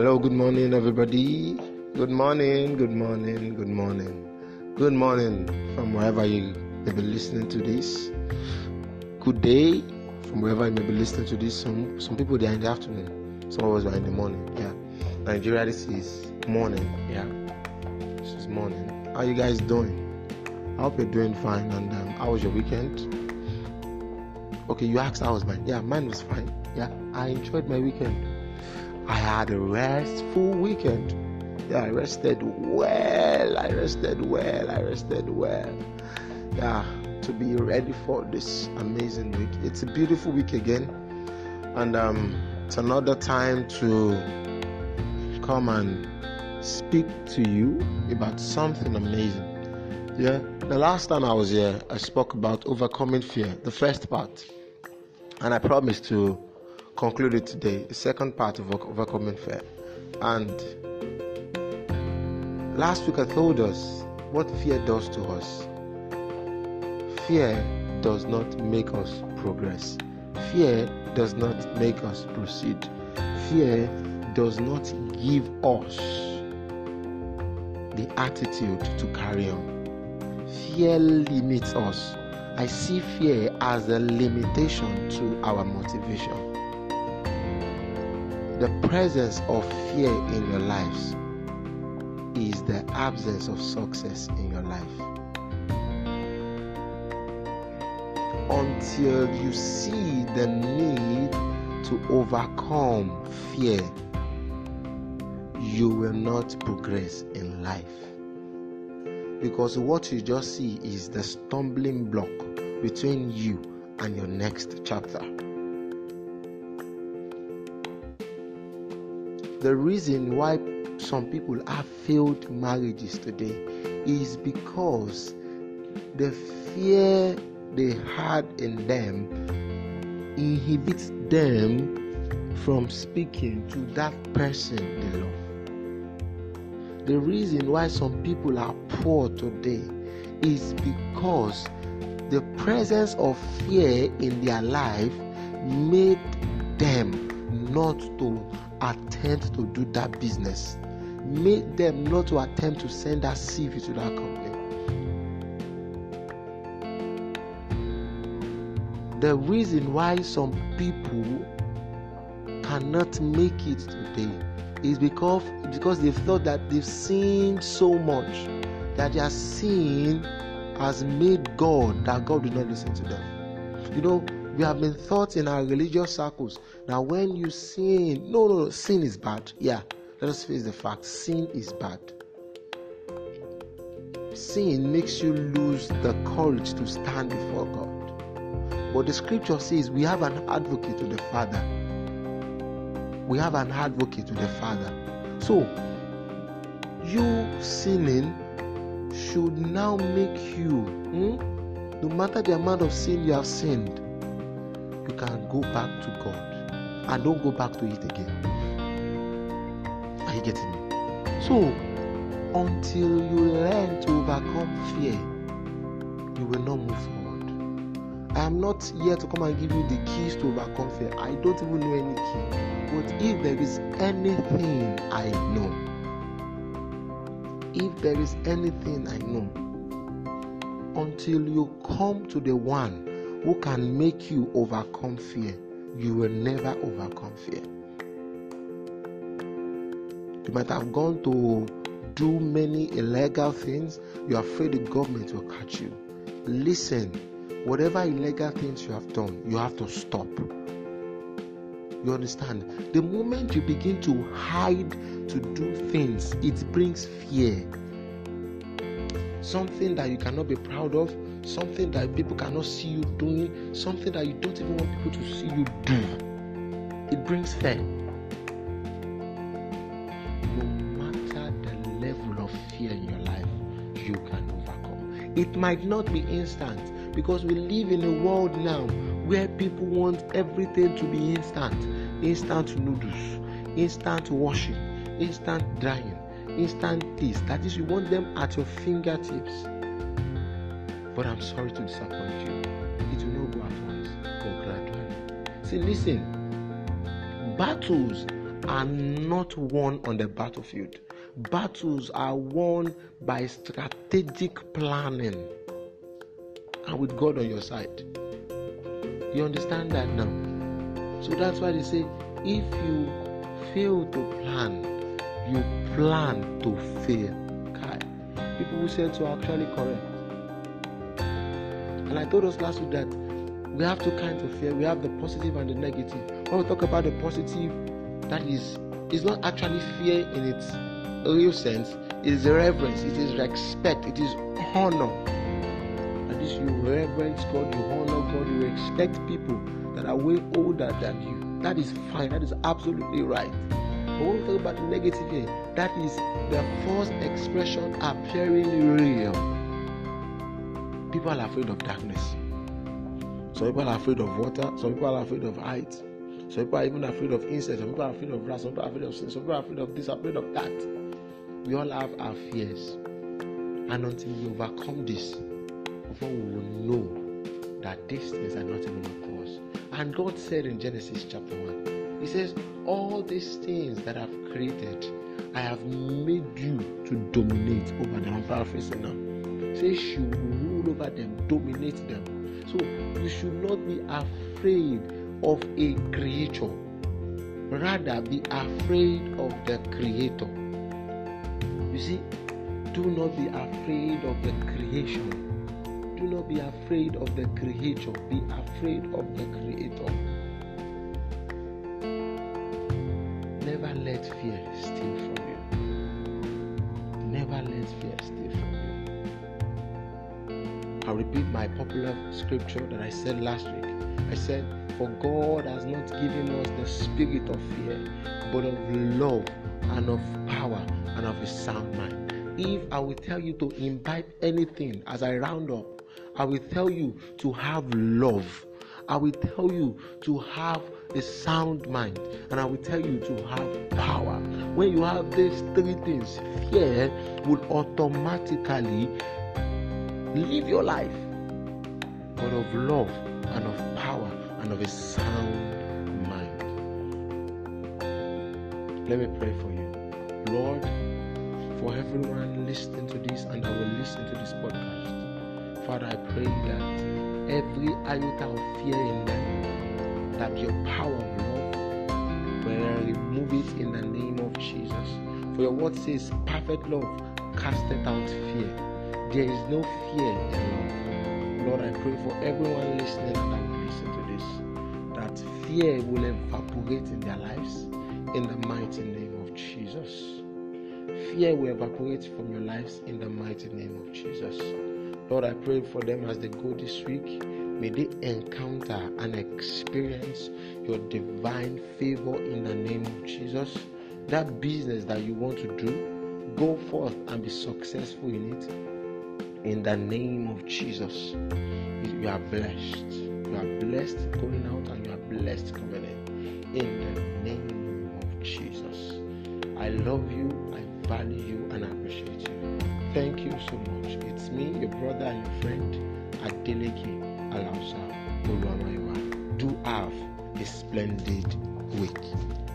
Hello, good morning, everybody. Good morning, good morning, good morning. Good morning from wherever you may be listening to this. Good day from wherever you may be listening to this. Some people, they are in the afternoon. Some of us are in the morning, yeah. Nigeria, this is morning, yeah. This is morning. How you guys doing? I hope you're doing fine. And how was your weekend? Okay, you asked how was mine. Yeah, mine was fine. Yeah, I enjoyed my weekend. I had a restful weekend. Yeah, I rested well. Yeah, to be ready for this amazing week. It's a beautiful week again. And it's another time to come and speak to you about something amazing. Yeah, the last time I was here, I spoke about overcoming fear, the first part. And I promised to conclude it today, the second part of overcoming fear. And last week I told us what fear does to us. Fear does not make us progress. Fear does not make us proceed. Fear does not give us the attitude to carry on. Fear limits us. I see fear as a limitation to our motivation. The presence of fear in your lives is the absence of success in your life. Until you see the need to overcome fear, you will not progress in life. Because what you just see is the stumbling block between you and your next chapter. The reason why some people have failed marriages today is because the fear they had in them inhibits them from speaking to that person they love. The reason why some people are poor today is because the presence of fear in their life made them not to attempt to do that business, made them not to attempt to send that CV to that company. The reason why some people cannot make it today is because they've thought that they've seen so much that their sin has made God did not listen to them. You know, we have been taught in our religious circles that when you sin, no, sin is bad. Yeah, let us face the fact, sin is bad. Sin makes you lose the courage to stand before God. But the scripture says we have an advocate to the Father. We have an advocate to the Father. So, you sinning should now make you, no matter the amount of sin you have sinned, you can go back to God and don't go back to it again. Are you getting me? So, until you learn to overcome fear, you will not move forward. I am not here to come and give you the keys to overcome fear. I don't even know any key. But if there is anything I know, until you come to the one who can make you overcome fear, you will never overcome fear. You might have gone to do many illegal things. You're afraid the government will catch you. Listen, whatever illegal things you have done, you have to stop. You understand? The moment you begin to hide to do things, it brings fear. Something that you cannot be proud of, something that people cannot see you doing, something that you don't even want people to see you do. It brings fear. No matter the level of fear in your life, you can overcome. It might not be instant, because we live in a world now where people want everything to be instant. Instant noodles, instant washing, instant drying, instant this. That is, you want them at your fingertips. But I'm sorry to disappoint you. It will not go at once, but gradually. See, listen. Battles are not won on the battlefield. Battles are won by strategic planning and with God on your side. You understand that now? So that's why they say, if you fail to plan, you plan to fail. People who said so are actually correct. And I told us last week that we have two kinds of fear. We have the positive and the negative. When we talk about the positive, that is not actually fear in its real sense. It is reverence. It is respect. It is honor. That is, you reverence God, you honor God, you respect people that are way older than you. That is fine. That is absolutely right. But when we talk about the negative here, that is the false expression appearing real. People are afraid of darkness. Some people are afraid of water. Some people are afraid of height. Some people are even afraid of insects. Some people are afraid of rats. Some people are afraid of sin. Some people are afraid of this, afraid of that. We all have our fears. And until we overcome this, before we will know that these things are not even of us. And God said in Genesis chapter 1, He says, all these things that I've created, I have made you to dominate over them. I'm paraphrasing now. He says, you will rule over them, dominate them. So you should not be afraid of a creature. Rather, be afraid of the creator. You see, do not be afraid of the creation. Do not be afraid of the creature. Be afraid of the creator. Never let fear steal from you. Never let fear steal from you. I'll repeat my popular scripture that I said last week. I said, for God has not given us the spirit of fear, but of love and of power and of a sound mind. If I will tell you to imbibe anything as I round up, I will tell you to have love. I will tell you to have a sound mind. And I will tell you to have power. When you have these three things, fear will automatically live your life, but of love and of power and of a sound mind. Let me pray for you. Lord, for everyone listening to this and that will listen to this podcast, Father, I pray that every iota of fear in them, that your power of love will remove it in the name of Jesus. For your word says, perfect love casteth out fear. There is no fear in love. Lord, I pray for everyone listening that will listen to this, that fear will evaporate in their lives in the mighty name of Jesus. Fear will evaporate from your lives in the mighty name of Jesus. Lord, I pray for them as they go this week. May they encounter and experience your divine favor in the name of Jesus. That business that you want to do, go forth and be successful in it. In the name of Jesus, you are blessed. You are blessed going out and you are blessed coming in. In the name of Jesus. I love you, I value you, and I appreciate you. Thank you so much. It's me, your brother and your friend, Adeleke Alausa Oluwamiwa. Do have a splendid week.